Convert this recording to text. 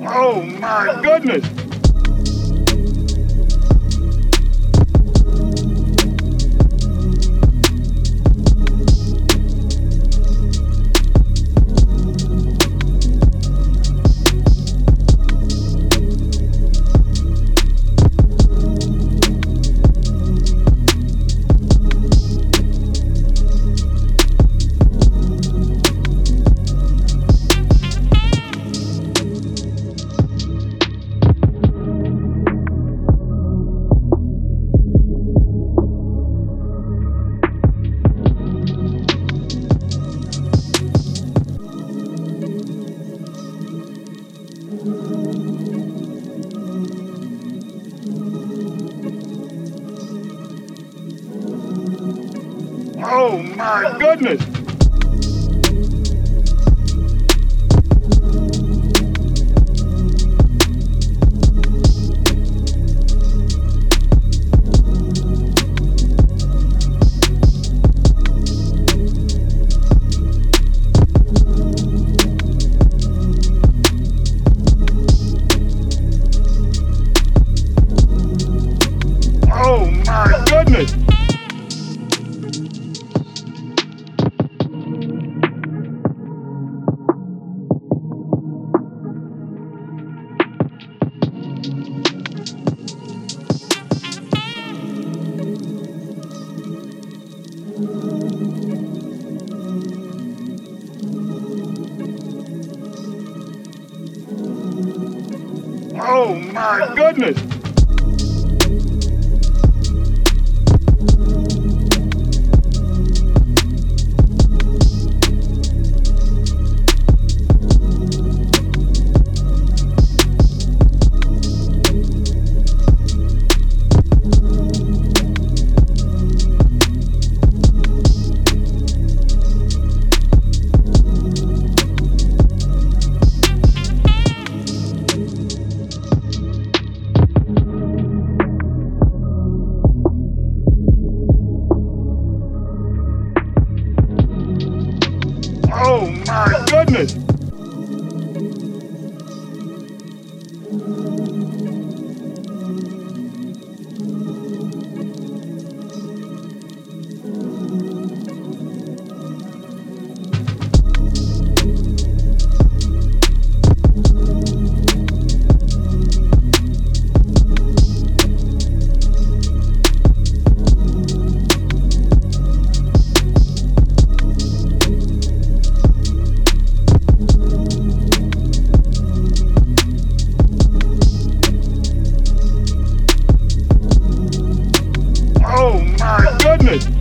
Oh my goodness! Oh my goodness! Oh my goodness! Oh my goodness! Oh my goodness! Goodness!